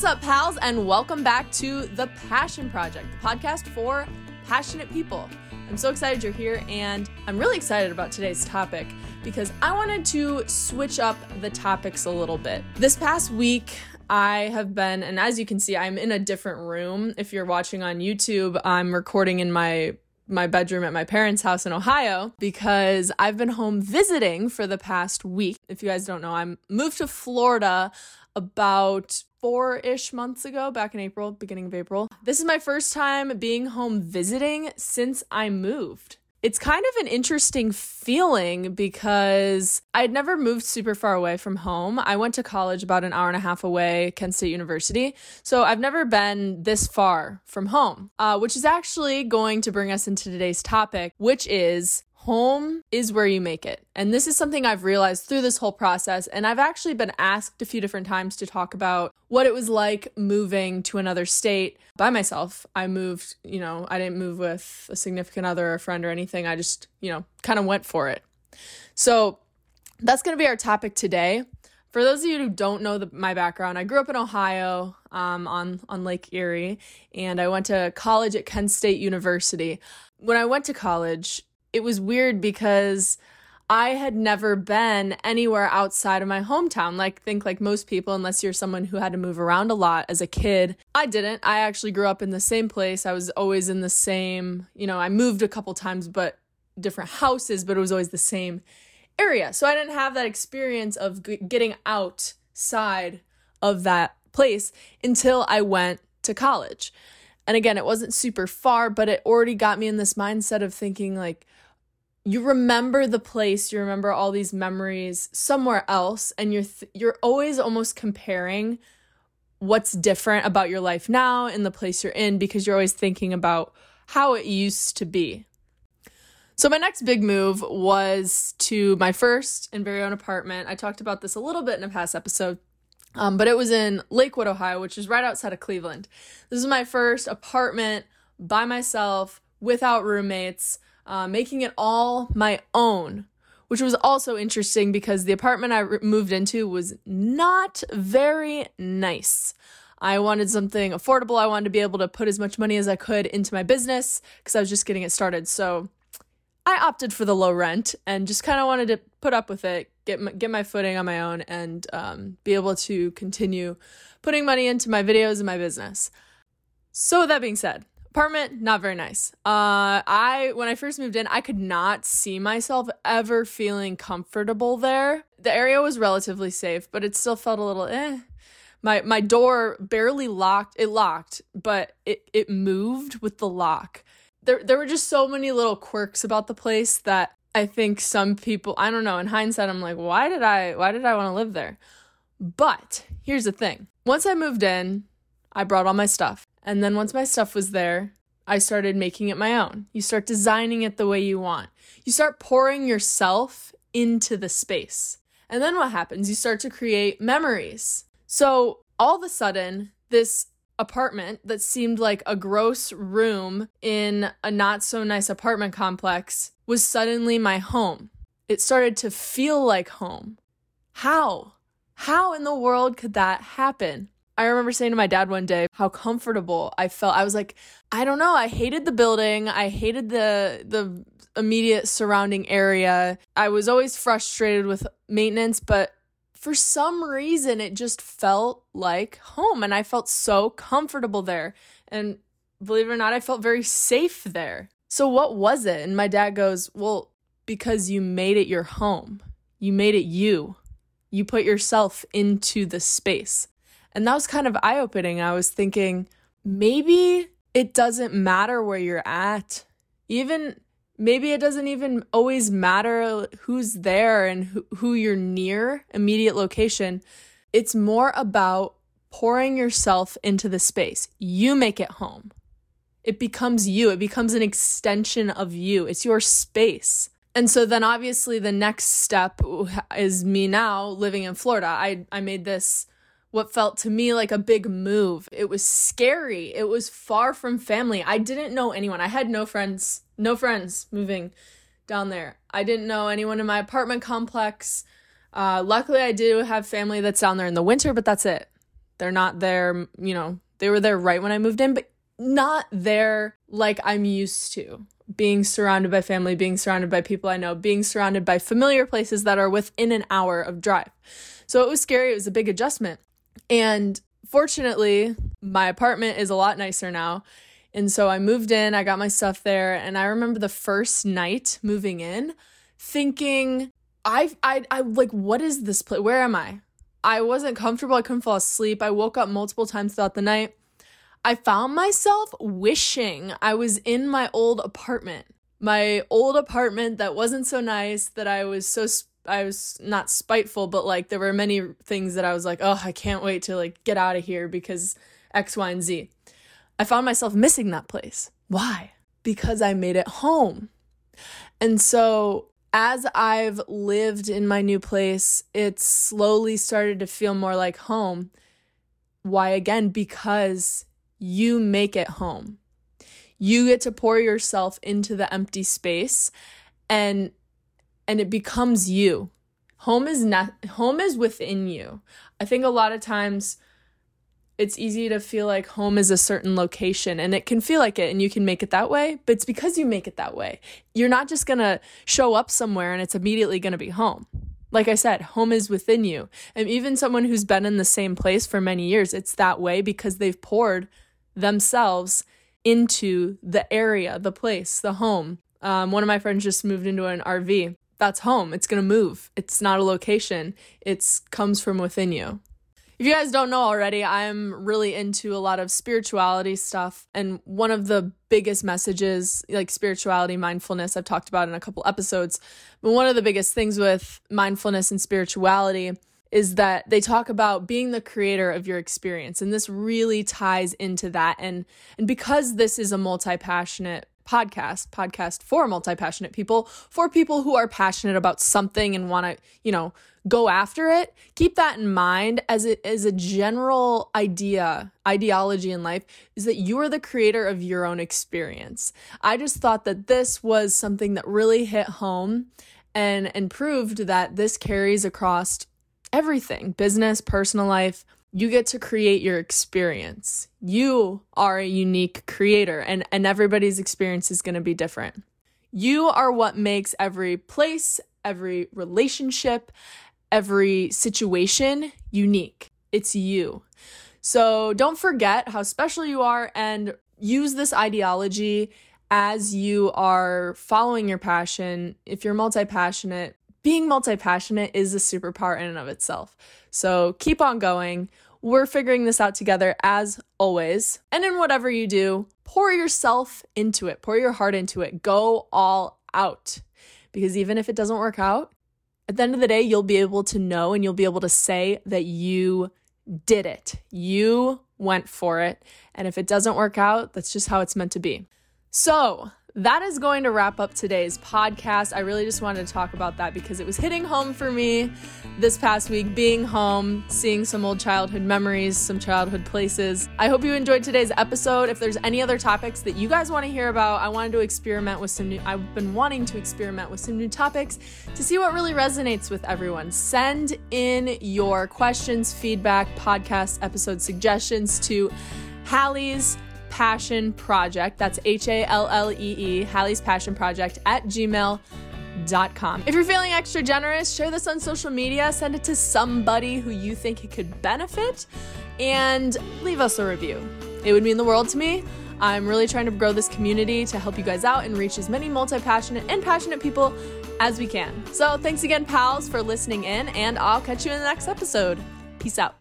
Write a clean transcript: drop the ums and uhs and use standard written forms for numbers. What's up, pals, and welcome back to The Passion Project, the podcast for passionate people. I'm so excited you're here, and I'm really excited about today's topic because I wanted to switch up the topics a little bit. This past week, I have been, and as you can see, I'm in a different room. If you're watching on YouTube, I'm recording in my bedroom at my parents' house in Ohio because I've been home visiting for the past week. If you guys don't know, I moved to Florida about 4-ish months ago, back in April, beginning of April. This is my first time being home visiting since I moved. It's kind of an interesting feeling because I'd never moved super far away from home. I went to college about an hour and a half away, Kent State University. So I've never been this far from home, which is actually going to bring us into today's topic, which is home is where you make it. And this is something I've realized through this whole process. And I've actually been asked a few different times to talk about what it was like moving to another state by myself. I moved, I didn't move with a significant other or a friend or anything. I just, kind of went for it. So that's going to be our topic today. For those of you who don't know my background, I grew up in Ohio on Lake Erie, and I went to college at Kent State University. When I went to college, it was weird because I had never been anywhere outside of my hometown. Like most people, unless you're someone who had to move around a lot as a kid. I didn't. I actually grew up in the same place. I was always in the same, I moved a couple times, but different houses, but it was always the same area. So I didn't have that experience of getting outside of that place until I went to college. And again, it wasn't super far, but it already got me in this mindset of thinking like, you remember the place, you remember all these memories somewhere else, and you're always almost comparing what's different about your life now and the place you're in because you're always thinking about how it used to be. So my next big move was to my first and very own apartment. I talked about this a little bit in a past episode. But it was in Lakewood, Ohio, which is right outside of Cleveland. This is my first apartment by myself, without roommates, making it all my own, which was also interesting because the apartment I moved into was not very nice. I wanted something affordable. I wanted to be able to put as much money as I could into my business because I was just getting it started. So I opted for the low rent and just kind of wanted to put up with it, get my footing on my own, and be able to continue putting money into my videos and my business. So that being said, apartment, not very nice. When I first moved in, I could not see myself ever feeling comfortable there. The area was relatively safe, but it still felt a little My door barely locked. It locked, but it moved with the lock. There were just so many little quirks about the place that I think some people, I don't know, in hindsight, I'm like, why did I want to live there? But here's the thing. Once I moved in, I brought all my stuff. And then once my stuff was there, I started making it my own. You start designing it the way you want. You start pouring yourself into the space. And then what happens? You start to create memories. So all of a sudden, this apartment that seemed like a gross room in a not so nice apartment complex was suddenly my home. It started to feel like home. How in the world could that happen? I remember saying to my dad one day how comfortable I felt. I was like, I don't know. I hated the building. I hated the immediate surrounding area. I was always frustrated with maintenance, but for some reason, it just felt like home, and I felt so comfortable there. And believe it or not, I felt very safe there. So what was it? And my dad goes, well, because you made it your home. You made it you. You put yourself into the space. And that was kind of eye-opening. I was thinking, maybe it doesn't matter where you're at. Maybe it doesn't even always matter who's there and who you're near, immediate location. It's more about pouring yourself into the space. You make it home. It becomes you. It becomes an extension of you. It's your space. And so then obviously the next step is me now living in Florida. I made this what felt to me like a big move. It was scary. It was far from family. I didn't know anyone. I had no friends moving down there. I didn't know anyone in my apartment complex. Luckily, I do have family that's down there in the winter, but that's it. They're not there, you know, they were there right when I moved in, but not there like I'm used to. Being surrounded by family, being surrounded by people I know, being surrounded by familiar places that are within an hour of drive. So it was scary. It was a big adjustment. And fortunately, my apartment is a lot nicer now. And so I moved in, I got my stuff there. And I remember the first night moving in thinking, I like, what is this place? Where am I? I wasn't comfortable. I couldn't fall asleep. I woke up multiple times throughout the night. I found myself wishing I was in my old apartment. My old apartment that wasn't so nice, that I was not spiteful, but like there were many things that I was like, oh, I can't wait to like get out of here because X, Y, and Z. I found myself missing that place. Why? Because I made it home. And so as I've lived in my new place, it slowly started to feel more like home. Why again? Because you make it home. You get to pour yourself into the empty space and it becomes you. Home is within you. I think a lot of times it's easy to feel like home is a certain location, and it can feel like it and you can make it that way, but it's because you make it that way. You're not just going to show up somewhere and it's immediately going to be home. Like I said, home is within you. And even someone who's been in the same place for many years, it's that way because they've poured themselves into the area, the place, the home. One of my friends just moved into an RV. That's home. It's going to move. It's not a location. It comes from within you. If you guys don't know already, I'm really into a lot of spirituality stuff. And one of the biggest messages, like spirituality, mindfulness, I've talked about in a couple episodes. But one of the biggest things with mindfulness and spirituality is that they talk about being the creator of your experience. And this really ties into that. And because this is a multi-passionate podcast for multi-passionate people, for people who are passionate about something and want to, you know, go after it. Keep that in mind as it is a general ideology in life, is that you are the creator of your own experience. I just thought that this was something that really hit home and proved that this carries across everything, business, personal life. You get to create your experience. You are a unique creator, and everybody's experience is going to be different. You are what makes every place, every relationship, every situation unique. It's you. So don't forget how special you are and use this ideology as you are following your passion. If you're multi-passionate, being multi-passionate is a superpower in and of itself. So keep on going. We're figuring this out together as always. And in whatever you do, pour yourself into it. Pour your heart into it. Go all out. Because even if it doesn't work out, at the end of the day, you'll be able to know and you'll be able to say that you did it. You went for it. And if it doesn't work out, that's just how it's meant to be. So that is going to wrap up today's podcast. I really just wanted to talk about that because it was hitting home for me this past week, being home, seeing some old childhood memories, some childhood places. I hope you enjoyed today's episode. If there's any other topics that you guys want to hear about, I've been wanting to experiment with some new topics to see what really resonates with everyone. Send in your questions, feedback, podcast episode suggestions to Hallie's Passion Project. That's HALLEE, Hallie's Passion Project @gmail.com. If you're feeling extra generous, share this on social media, send it to somebody who you think it could benefit, and leave us a review. It would mean the world to me. I'm really trying to grow this community to help you guys out and reach as many multi-passionate and passionate people as we can. So thanks again, pals, for listening in, and I'll catch you in the next episode. Peace out.